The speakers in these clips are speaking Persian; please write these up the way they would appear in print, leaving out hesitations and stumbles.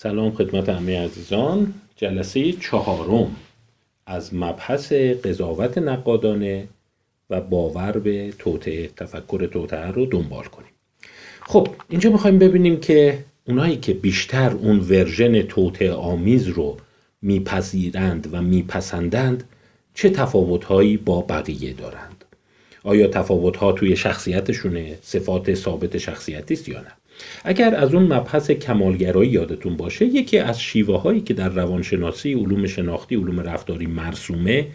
سلام خدمت همه عزیزان. جلسه 4 از مبحث قضاوت نقادانه و باور به توطئه، تفکر توطئه رو دنبال کنیم. خب اینجا میخوایم ببینیم که اونایی که بیشتر اون ورژن توطئه آمیز رو میپذیرند و میپسندند چه تفاوتهایی با بقیه دارند. آیا تفاوتها توی شخصیتشونه، صفات ثابت شخصیتیست یا نه؟ اگر از اون مبحث کمالگرایی یادتون باشه، یکی از شیوه هایی که در روانشناسی، علوم شناختی، علوم رفتاری مرسومه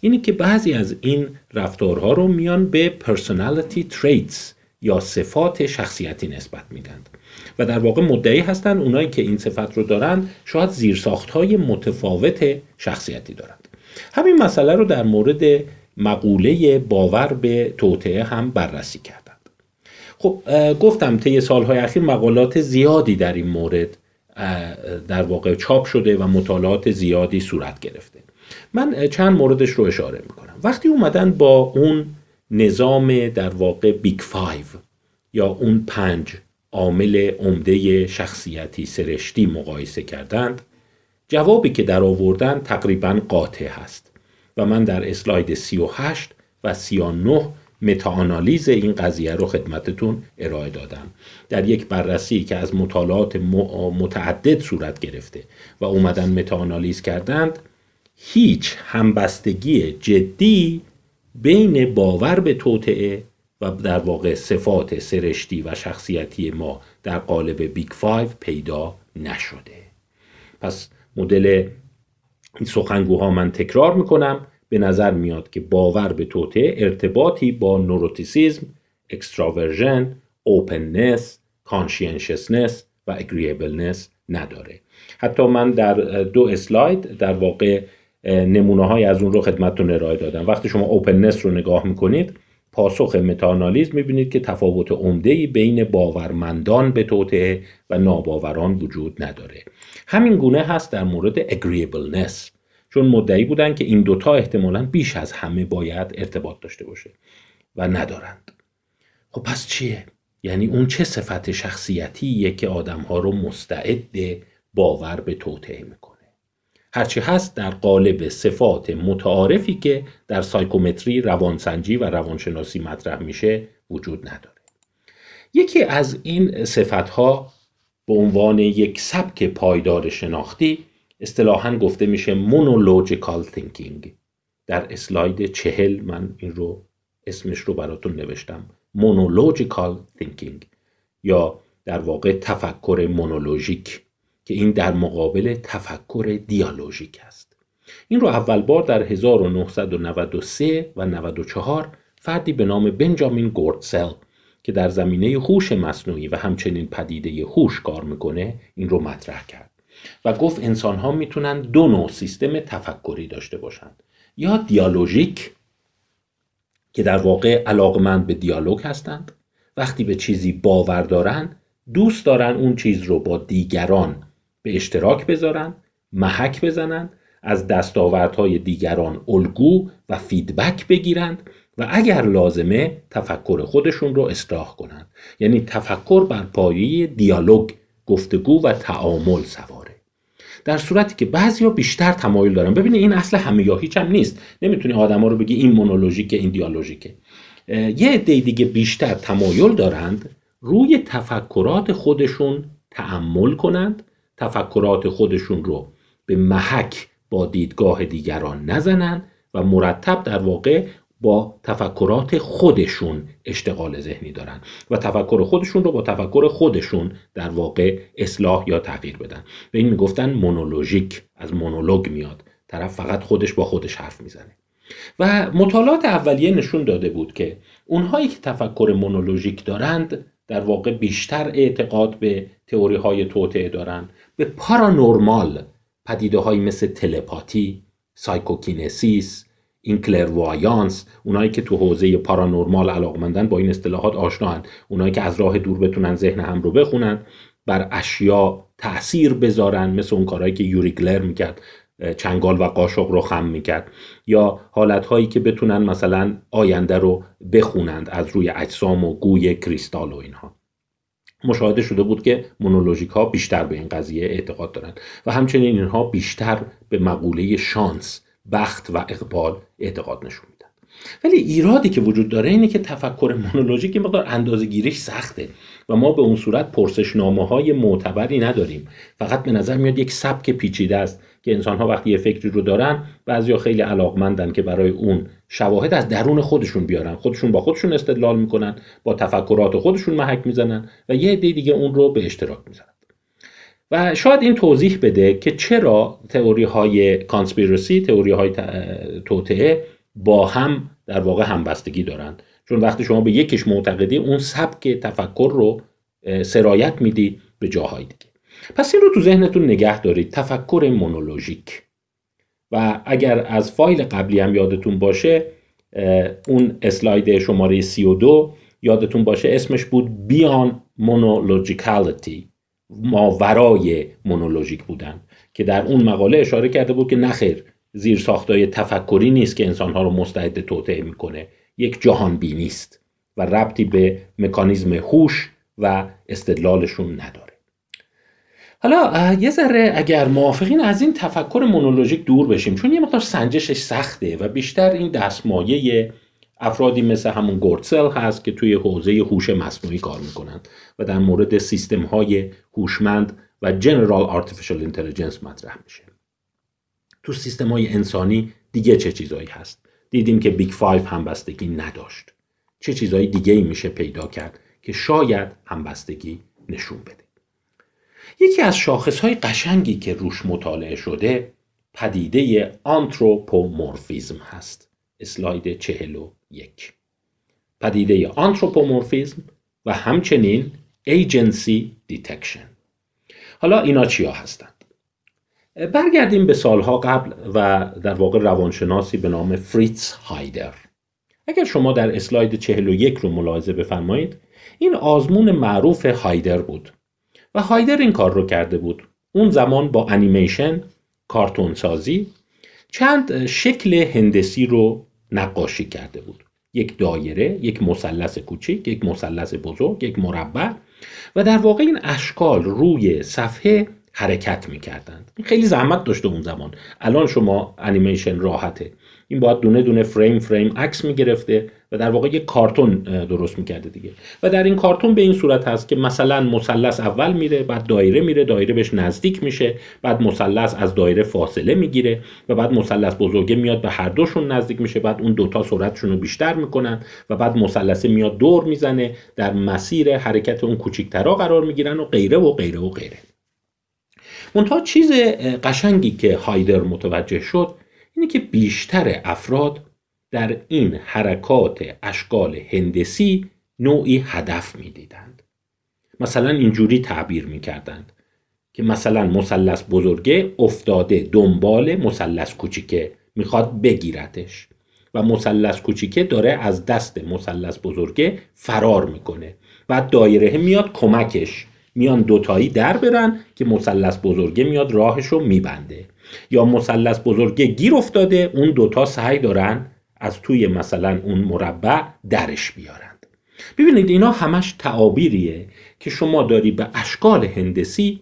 اینه که بعضی از این رفتارها رو میان به personality traits یا صفات شخصیتی نسبت میدند و در واقع مدعی هستن اونایی که این صفت رو دارن شاید زیرساختهای متفاوت شخصیتی دارند. همین مسئله رو در مورد مقوله باور به توطئه هم بررسی کرد. خب گفتم طی سالهای اخیر مقالات زیادی در این مورد در واقع چاپ شده و مطالعات زیادی صورت گرفته. من چند موردش رو اشاره میکنم. وقتی اومدن با اون نظام در واقع بیگ 5 یا اون 5 عامل عمده شخصیتی سرشتی مقایسه کردند، جوابی که در آوردن تقریبا قاطع هست و من در اسلاید 38 و 39 متاآنالیز این قضیه رو خدمتتون ارائه دادم. در یک بررسی که از مطالعات متعدد صورت گرفته و اومدن متاآنالیز کردند، هیچ همبستگی جدی بین باور به توطئه و در واقع صفات سرشتی و شخصیتی ما در قالب بیگ 5 پیدا نشده. پس مدل سخنگوها، من تکرار میکنم، به نظر میاد که باور به توطئه ارتباطی با نوروتیسیزم، اکستراورژن، اوپننس، کانشینشسنس و اگریبلنس نداره. حتی من در 2 اسلاید در واقع نمونه های از اون رو خدمتتون ارائه دادم. وقتی شما اوپننس رو نگاه میکنید، پاسخ متاآنالیز میبینید که تفاوت عمده‌ای بین باورمندان به توطئه و ناباوران وجود نداره. همین گونه هست در مورد اگریبلنس، چون مدعی بودن که این دوتا احتمالاً بیش از همه باید ارتباط داشته باشه و ندارند. خب پس چیه؟ یعنی اون چه صفت شخصیتیه که آدم‌ها رو مستعد باور به توطئه میکنه؟ هرچی هست در قالب صفات متعارفی که در سایکومتری، روانسنجی و روانشناسی مطرح میشه وجود نداره. یکی از این صفت‌ها به عنوان یک سبک پایدار شناختی اصطلاحاً گفته میشه مونولوژیکال تینکینگ. در اسلاید 40 من این رو اسمش رو براتون نوشتم، مونولوژیکال تینکینگ یا در واقع تفکر مونولوژیک، که این در مقابل تفکر دیالوژیک است. این رو اول بار در 1993 و 94 فردی به نام بنجامین گورتسل که در زمینه هوش مصنوعی و همچنین پدیده هوش کار میکنه این رو مطرح کرد و گفت انسان ها میتونن 2 نوع سیستم تفکری داشته باشند، یا دیالوژیک که در واقع علاقمند به دیالوگ هستند، وقتی به چیزی باور دارن دوست دارن اون چیز رو با دیگران به اشتراک بذارن، محک بزنن، از دستاوردهای دیگران الگو و فیدبک بگیرند و اگر لازمه تفکر خودشون رو اصلاح کنن. یعنی تفکر بر پایه دیالوگ، گفتگو و تعامل سواره. در صورتی که بعضیا بیشتر تمایل دارن. ببینید این اصل همه یا هیچ هم نیست. نمیتونی آدما رو بگی این مونولوژیکه این دیالوژیکه. یه عده دیگه بیشتر تمایل دارند روی تفکرات خودشون تأمل کنند، تفکرات خودشون رو به محک با دیدگاه دیگران نزنند و مرتب در واقع با تفکرات خودشون اشتغال ذهنی دارن و تفکر خودشون رو با تفکر خودشون در واقع اصلاح یا تغییر بدن. به این میگفتن مونولوژیک، از مونولوگ میاد، طرف فقط خودش با خودش حرف میزنه. و مطالعات اولیه نشون داده بود که اونهایی که تفکر مونولوژیک دارند در واقع بیشتر اعتقاد به تئوری های توطئه دارن، به پارانورمال، پدیده های مثل تلپاتی، سایکوکینسیس، این کلروایانس. اونایی که تو حوزه پارانورمال علاقمندن با این اصطلاحات آشنان، اونایی که از راه دور بتونن ذهن هم رو بخونن، بر اشیا تأثیر بذارن، مثل اون کارهایی که یوری گلر میکرد، چنگال و قاشق رو خم میکرد، یا حالتهایی که بتونن مثلا آینده رو بخونند از روی اجسام و گوی کریستال و اینها. مشاهده شده بود که مونولوژیک ها بیشتر به این قضیه اعتقاد دارند و همچنین اینها بیشتر به مقوله شانس، بخت و اقبال اعتقاد نشون میدن. ولی ایرادی که وجود داره اینه که تفکر مونولوژیک مقدار اندازه‌گیریش سخته و ما به اون صورت پرسشنامه‌های معتبری نداریم. فقط به نظر میاد یک سبک پیچیده است که انسان‌ها وقتی یه فکری رو دارن، بعضیا خیلی علاقمندن که برای اون شواهد از درون خودشون بیارن، خودشون با خودشون استدلال میکنن، با تفکرات خودشون محک میزنن و یه عده دیگه اون رو به اشتراک میذارن. و شاید این توضیح بده که چرا تئوری‌های کانسپیرسی، تئوری‌های توطئه با هم در واقع همبستگی دارند، چون وقتی شما به یکیش معتقدی اون سبک تفکر رو سرایت میدی به جاهای دیگه. پس این رو تو ذهنتون نگه دارید، تفکر مونولوژیک. و اگر از فایل قبلی هم یادتون باشه، اون اسلاید شماره 32 یادتون باشه اسمش بود بیان مونولوژیکالیتی، ماورای مونولوژیک بودن، که در اون مقاله اشاره کرده بود که نخیر، زیر ساختای تفکری نیست که انسانها رو مستعد توطئه میکنه، یک جهان بینی است و ربطی به مکانیزم هوش و استدلالشون نداره. حالا یه ذره اگر موافقین از این تفکر مونولوژیک دور بشیم، چون یه مقدار سنجشش سخته و بیشتر این دستمایه افرادی مثل همون گورتسل هست که توی حوزه هوش مصنوعی کار میکنند و در مورد سیستم های هوشمند و جنرال آرتفیشال اینتلیجنس مطرح میشه. تو سیستم های انسانی دیگه چه چیزایی هست؟ دیدیم که بیگ 5 همبستگی نداشت. چه چیزهای دیگه‌ای میشه پیدا کرد که شاید همبستگی نشون بده؟ یکی از شاخصهای قشنگی که روش مطالعه شده پدیده آنتروپومورفیزم هست. اسلاید 41. پدیده آنتروپومورفیزم و همچنین ایجنسی دیتکشن. حالا اینا چیا هستن؟ برگردیم به سالها قبل و در واقع روانشناسی به نام فریتز هایدر. اگر شما در اسلاید 41 رو ملاحظه بفرمایید، این آزمون معروف هایدر بود و هایدر این کار رو کرده بود. اون زمان با انیمیشن، کارتون سازی، چند شکل هندسی رو نقاشی کرده بود. یک دایره، یک مثلث کوچک، یک مثلث بزرگ، یک مربع، و در واقع این اشکال روی صفحه حرکت میکردند. خیلی زحمت داشته اون زمان. الان شما انیمیشن راحته. این باید دونه دونه فریم عکس میگرفته و در واقع یک کارتون درست میکرده دیگه. و در این کارتون به این صورت هست که مثلا مثلث اول میره، بعد دایره میره، دایره بهش نزدیک میشه، بعد مثلث از دایره فاصله میگیره و بعد مثلث بزرگه میاد به هر دوشون نزدیک میشه، بعد اون دوتا سرعتشون رو بیشتر میکنن و بعد مثلثه میاد دور میزنه، در مسیر حرکت اون کوچیک‌ترا قرار میگیرن و غیره و غیره و غیره. منتها چیز قشنگی که هایدر متوجه شد اینه که بیشتر افراد در این حرکات اشکال هندسی نوعی هدف میدیدند. مثلا اینجوری تعبیر میکردند که مثلا مثلث بزرگه افتاده دنبال مثلث کوچیکه، میخواد بگیرتش، و مثلث کوچیکه داره از دست مثلث بزرگه فرار میکنه، بعد دایره میاد کمکش، میان دوتایی در برن که مثلث بزرگه میاد راهشو میبنده، یا مثلث بزرگه گیر افتاده، اون دوتا سعی دارن از توی مثلا اون مربع درش بیارند. ببینید اینا همش تعابیریه که شما داری به اشکال هندسی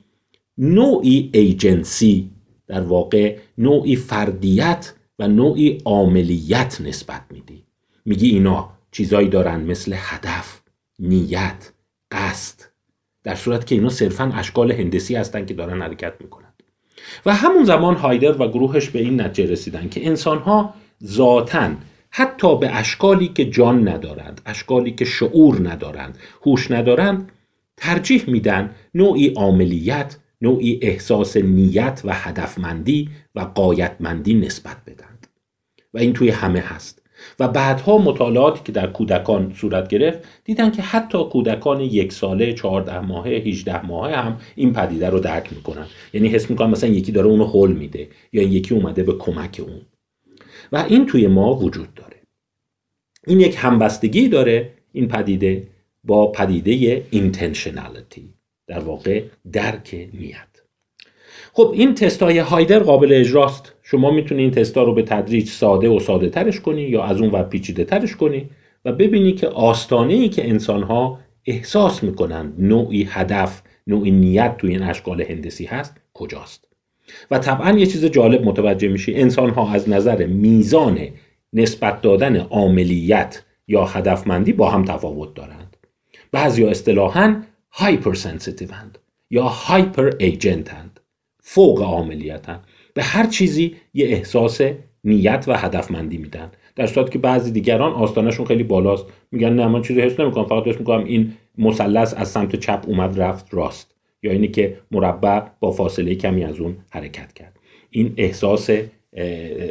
نوعی ایجنسی، در واقع نوعی فردیت و نوعی عاملیت نسبت میدی. میگی اینا چیزایی دارن مثل هدف، نیت، قصد، در صورت که اینا صرفاً اشکال هندسی هستن که دارن حرکت میکنند. و همون زمان هایدر و گروهش به این نتیجه رسیدن که انسانها ذاتاً حتی به اشکالی که جان ندارند، اشکالی که شعور ندارند، هوش ندارند، ترجیح میدن نوعی عاملیت، نوعی احساس نیت و هدفمندی و قایتمندی نسبت بدند. و این توی همه هست. و بعدها مطالعاتی که در کودکان صورت گرفت دیدن که حتی کودکان 1 ساله، 14 ماهه، 18 ماهه هم این پدیده رو درک میکنن. یعنی حس میکنن مثلا یکی داره اونو هول میده یا یکی اومده به کمک اون. و این توی ما وجود داره. این یک همبستگی داره این پدیده با پدیده اینتنشنالیتی، در واقع درک نیت. خب این تستای هایدر قابل اجراست. شما میتونی این تستا رو به تدریج ساده و ساده ترش کنی یا از اون ور پیچیده ترش کنی و ببینی که آستانه‌ای که انسان‌ها احساس میکنند نوعی هدف، نوعی نیت توی این اشکال هندسی هست کجاست؟ و طبعا یه چیز جالب متوجه میشی، انسان ها از نظر میزان نسبت دادن عاملیت یا هدفمندی با هم تفاوت دارند. بعضیا اصطلاحاً هایپر سنسیتیو هستند یا هایپر ایجنت هستند، فوق عاملیت هستند، به هر چیزی یه احساس نیت و هدفمندی میدن، در صورتی که بعضی دیگران آستانشون خیلی بالاست، میگن نه من چیزی حس نمیکنم، فقط حس میکنم این مثلث از سمت چپ اومد رفت راست، یا اینی که مربع با فاصله کمی از اون حرکت کرد. این احساس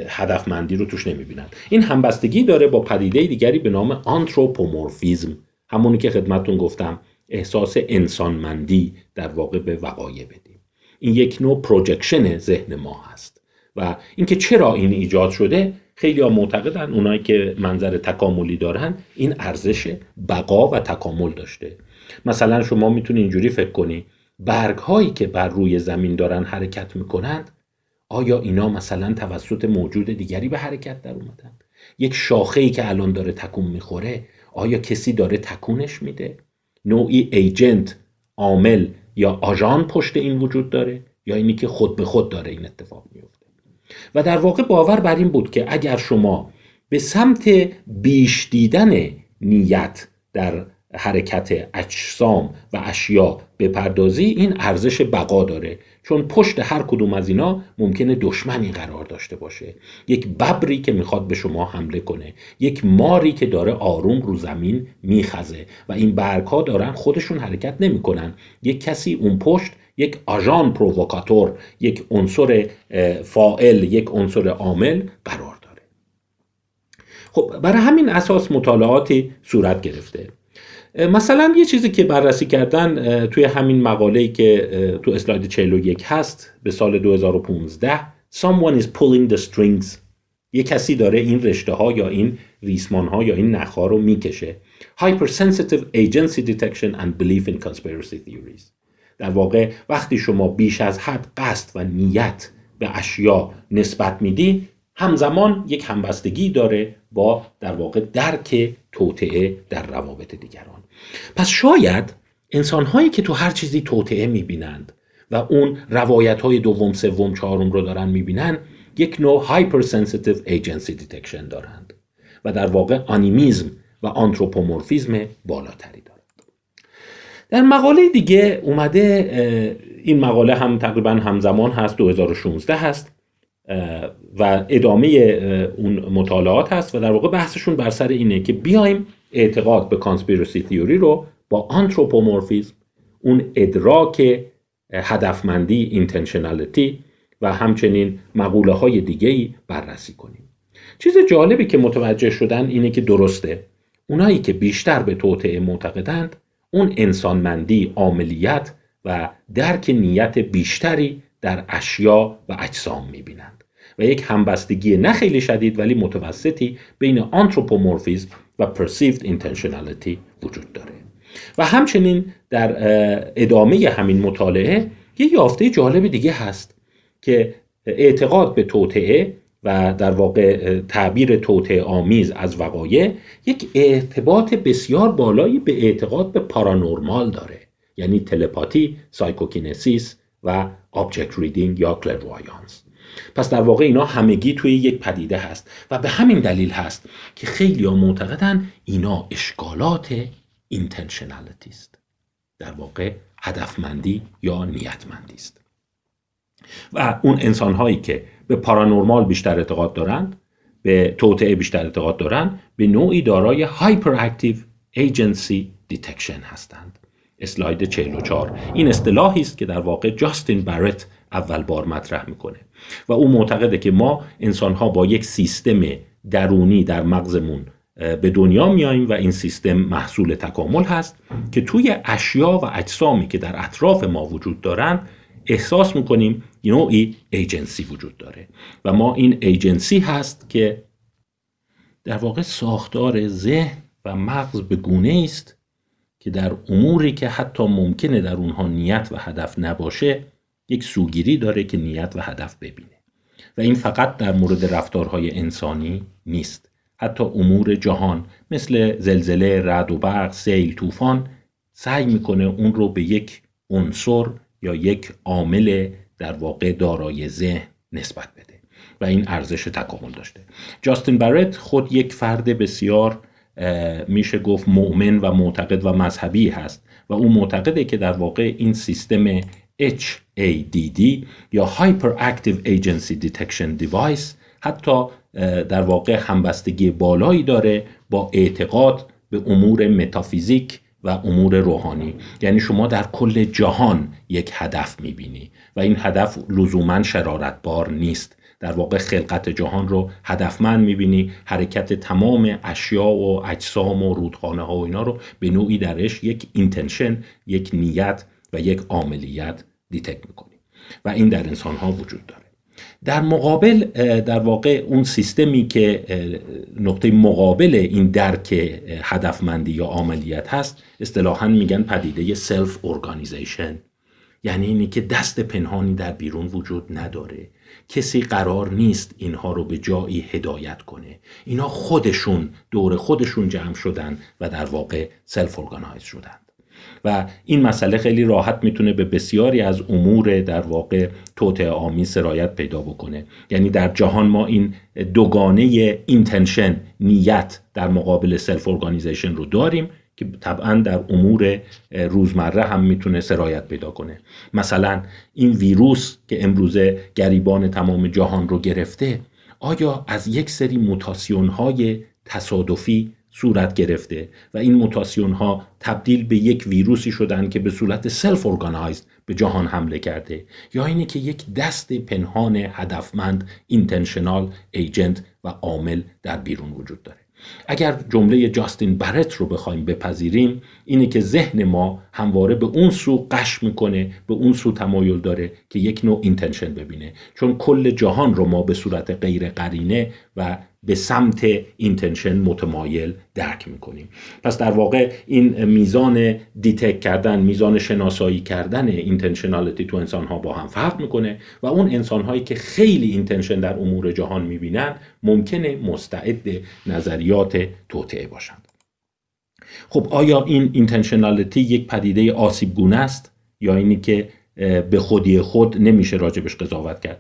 هدفمندی رو توش نمیبینن. این همبستگی داره با پدیده دیگری به نام آنتروپومورفیزم، همونی که خدمتتون گفتم احساس انسانمندی در واقع به وقایع بدیم. این یک نوع پروجکشن ذهن ما هست و اینکه چرا این ایجاد شده، خیلی ها معتقدن، اونایی که منظر تکاملی دارن، این ارزش بقا و تکامل داشته. مثلا شما میتونی اینجوری فکر کنی، برگ هایی که بر روی زمین دارن حرکت میکنند، آیا اینا مثلا توسط موجود دیگری به حرکت در اومدن؟ یک شاخه‌ای که الان داره تکون میخوره، آیا کسی داره تکونش میده؟ نوعی ایجنت، عامل یا آژان پشت این وجود داره، یا اینی که خود به خود داره این اتفاق میفته؟ و در واقع باور بر این بود که اگر شما به سمت بیش دیدن نیت در حرکت اجسام و اشیا بپردازی، این ارزش بقا داره، چون پشت هر کدوم از اینا ممکنه دشمنی قرار داشته باشه، یک ببری که میخواد به شما حمله کنه، یک ماری که داره آروم رو زمین میخزه و این برگ‌ها دارن خودشون حرکت نمیکنن، یک کسی اون پشت، یک آژان پرووکاتور، یک عنصر فاعل، یک عنصر عامل قرار داره. خب برای همین اساس مطالعاتی صورت گرفته. مثلا یه چیزی که بررسی کردن توی همین مقاله‌ای که تو اسلاید 41 هست به سال 2015، Someone is pulling the strings، یه کسی داره این رشته ها یا این ریسمان ها یا این نخ ها رو میکشه. Hypersensitive agency detection and belief in conspiracy theories. در واقع وقتی شما بیش از حد قصد و نیت به اشیا نسبت میدی، همزمان یک همبستگی داره با در واقع درک توطئه در روابط دیگران. پس شاید انسان‌هایی که تو هر چیزی توطئه می‌بینند و اون روایت‌های دوم، سوم، چهارم رو دارن می‌بینن، یک نوع هایپرسنسیتیو ایجنسی دیتکشن دارند و در واقع آنیمیزم و آنتروپومورفیزم بالاتری دارند. در مقاله دیگه اومده، این مقاله هم تقریباً همزمان هست، 2016 هست و ادامه اون مطالعات هست و در واقع بحثشون بر سر اینه که بیایم اعتقاد به کانسپیرسی تیوری رو با آنتروپومورفیزم، اون ادراک هدفمندی، اینتنشنالیتی و همچنین مقوله های دیگه‌ای بررسی کنیم. چیز جالبی که متوجه شدن اینه که درسته اونایی که بیشتر به توطئه معتقدند، اون انسانمندی، عاملیت و درک نیت بیشتری در اشیا و اجسام میبینند و یک همبستگی نه خیلی شدید ولی متوسطی بین آنتروپومورفیزم و پرسیفت اینتنشنالیتی وجود داره. و همچنین در ادامه همین مطالعه یه یافته جالب دیگه هست که اعتقاد به توطئه و در واقع تعبیر توطئه آمیز از وقایع یک ارتباط بسیار بالایی به اعتقاد به پارانورمال داره، یعنی تلپاتی، سایکوکینسیس و object reading یا clairvoyance. پس در واقع اینا همگی توی یک پدیده هست و به همین دلیل هست که خیلی ها معتقدن اینا اشکالات intentionality است، در واقع هدفمندی یا نیتمندی است. و اون انسان هایی که به پارانورمال بیشتر اعتقاد دارند، به توطئه بیشتر اعتقاد دارند، به نوعی دارای hyperactive agency detection هستند. اسلاید 44. این اصطلاحی است که در واقع جاستین برت اول بار مطرح میکنه و او معتقده که ما انسانها با یک سیستم درونی در مغزمون به دنیا میاییم و این سیستم محصول تکامل هست که توی اشیا و اجسامی که در اطراف ما وجود دارند احساس میکنیم نوعی ایجنسی وجود داره و ما این ایجنسی هست که در واقع ساختار ذهن و مغز به گونه است که در اموری که حتی ممکنه در اونها نیت و هدف نباشه، یک سوگیری داره که نیت و هدف ببینه. و این فقط در مورد رفتارهای انسانی نیست، حتی امور جهان مثل زلزله، رعد و برق، سیل، طوفان، سعی میکنه اون رو به یک عنصر یا یک عامل در واقع دارای ذهن نسبت بده و این ارزش تکامل داشته. جاستین برت خود یک فرد بسیار میشه گفت مؤمن و معتقد و مذهبی هست و اون معتقده که در واقع این سیستم HADD یا Hyperactive Agency Detection Device حتی در واقع همبستگی بالایی داره با اعتقاد به امور متافیزیک و امور روحانی. یعنی شما در کل جهان یک هدف میبینی و این هدف لزوماً شرارتبار نیست، در واقع خلقت جهان رو هدفمند میبینی، حرکت تمام اشیا و اجسام و رودخانه ها و اینا رو به نوعی درش یک اینتنشن، یک نیت و یک عاملیت دیتکت میکنی و این در انسان ها وجود داره. در مقابل در واقع اون سیستمی که نقطه مقابل این درک هدفمندی یا عملیات هست اصطلاحاً میگن پدیده سلف ارگانیزیشن، یعنی اینی که دست پنهانی در بیرون وجود نداره، کسی قرار نیست اینها رو به جایی هدایت کنه، اینا خودشون دور خودشون جمع شدن و در واقع سلف ارگانایز شدن و این مسئله خیلی راحت میتونه به بسیاری از امور در واقع توطئه آمیز سرایت پیدا بکنه. یعنی در جهان ما این دوگانه اینتنشن، نیت در مقابل سلف ارگانیزیشن رو داریم که طبعا در امور روزمره هم میتونه سرایت پیدا کنه. مثلا این ویروس که امروزه گریبان تمام جهان رو گرفته، آیا از یک سری موتاسیون های تصادفی صورت گرفته و این موتاسیون ها تبدیل به یک ویروسی شدن که به صورت سلف ارگانایزد به جهان حمله کرده، یا اینه که یک دست پنهان هدفمند، اینتنشنال ایجنت و عامل در بیرون وجود داره؟ اگر جمله جاستین برت رو بخوایم بپذیریم، اینه که ذهن ما همواره به اون سو قش میکنه، به اون سو تمایل داره که یک نوع اینتنشن ببینه، چون کل جهان رو ما به صورت غیر قرینه و به سمت اینتنشن متمایل درک میکنیم. پس در واقع این میزان دیتک کردن، میزان شناسایی کردن اینتنشنالیتی تو انسانها با هم فرق میکنه و اون انسانهایی که خیلی اینتنشن در امور جهان میبینن ممکنه مستعد نظریات توطئه باشند. خب آیا این اینتنشنالیتی یک پدیده آسیبگونه است یا اینی که به خودی خود نمیشه راجبش قضاوت کرد؟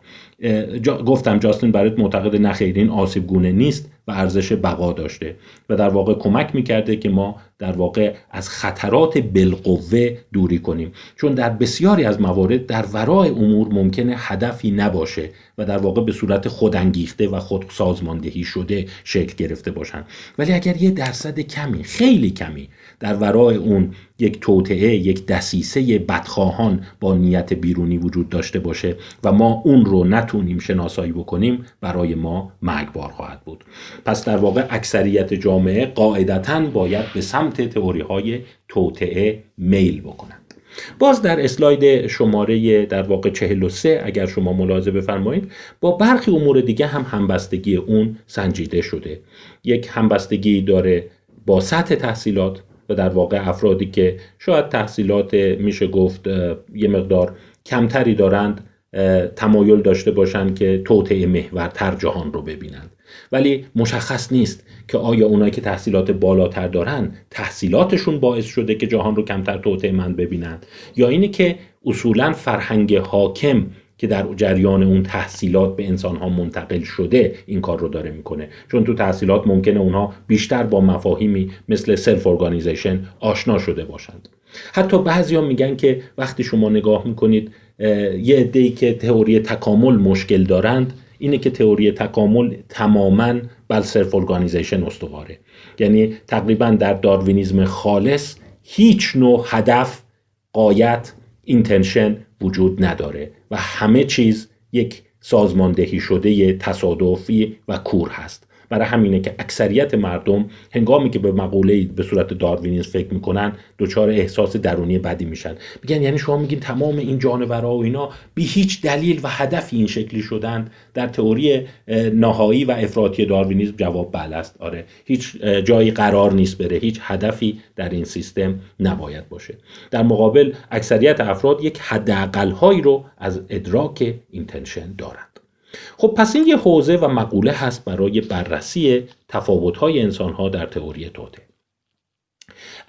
گفتم جاستین برت معتقد نخیر این آسیب گونه نیست و ارزش بقا داشته و در واقع کمک میکرده که ما در واقع از خطرات بالقوه دوری کنیم، چون در بسیاری از موارد در ورای امور ممکنه هدفی نباشه و در واقع به صورت خودانگیخته و خود سازماندهی شده شکل گرفته باشن. ولی اگر یه درصد کمی، خیلی کمی در ورای اون یک توطئه، یک دسیسه بدخواهان با نیت بیرونی وجود داشته باشه و ما اون رو نتونیم شناسایی بکنیم، برای ما مرگبار خواهد بود. پس در واقع اکثریت جامعه قاعدتاً باید به سمت تئوری‌های توطئه میل بکنند. باز در اسلاید شماره در واقع 43 اگر شما ملاحظه بفرمایید، با برخی امور دیگه هم همبستگی اون سنجیده شده. یک همبستگی داره با سطح تحصیلات و در واقع افرادی که شاید تحصیلات میشه گفت یه مقدار کمتری دارند تمایل داشته باشند که توطئه محورتر جهان رو ببینند، ولی مشخص نیست که آیا اونایی که تحصیلات بالاتر دارن تحصیلاتشون باعث شده که جهان رو کمتر توطئه‌مند ببینن، یا اینه که اصولاً فرهنگ حاکم که در جریان اون تحصیلات به انسان‌ها منتقل شده این کار رو داره میکنه، چون تو تحصیلات ممکنه اونها بیشتر با مفاهیمی مثل سلف ارگانیزیشن آشنا شده باشند. حتی بعضیا میگن که وقتی شما نگاه میکنید یه عده‌ای که تئوری تکامل مشکل دارند، اینه که تئوری تکامل تماماً بر سلف ارگانیزیشن استواره، یعنی تقریباً در داروینیسم خالص هیچ نوع هدف، غایت، اینتنشن وجود نداره و همه چیز یک سازماندهی شده تصادفی و کور هست. برای همینه که اکثریت مردم هنگامی که به مقوله‌ای به صورت داروینیسم فکر میکنن دچار احساس درونی بدی میشن، میگن یعنی شما میگین تمام این جانورها و اینا بی هیچ دلیل و هدفی این شکلی شدن؟ در تئوری نهایی و افراطی داروینیسم جواب بله است. آره، هیچ جایی قرار نیست بره، هیچ هدفی در این سیستم نباید باشه. در مقابل اکثریت افراد یک حداقل‌هایی رو از ادراک اینتنشن دارن. خب پس این یه حوزه و مقوله هست برای بررسی تفاوت‌های انسان‌ها در تئوری توطئه.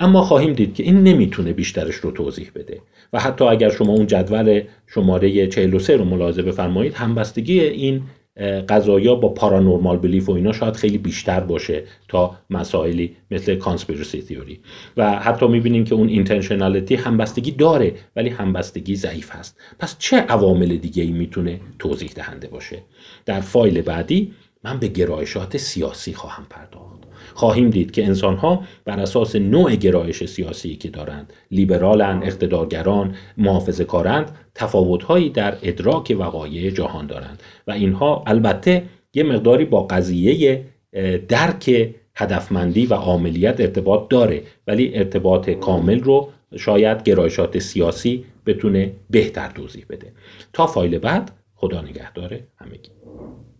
اما خواهیم دید که این نمیتونه بیشترش رو توضیح بده و حتی اگر شما اون جدول شماره 43 رو ملاحظه بفرمایید، همبستگی این قضایا با پارانورمال بلیف و اینا شاید خیلی بیشتر باشه تا مسائلی مثل کانسپیرسی تیوری. و حتی میبینیم که اون اینتنشنالیتی همبستگی داره ولی همبستگی ضعیف هست. پس چه عوامل دیگه‌ای میتونه توضیح دهنده باشه؟ در فایل بعدی من به گرایشات سیاسی خواهم پرداخت. خواهیم دید که انسان‌ها بر اساس نوع گرایش سیاسی که دارند، لیبرالن، اقتدارگران، محافظه‌کارند، تفاوت‌هایی در ادراک وقایع جهان دارند و اینها البته یه مقداری با قضیه درک هدفمندی و عاملیت ارتباط داره، ولی ارتباط کامل رو شاید گرایشات سیاسی بتونه بهتر توضیح بده. تا فایل بعد، خدا نگهدار همگی.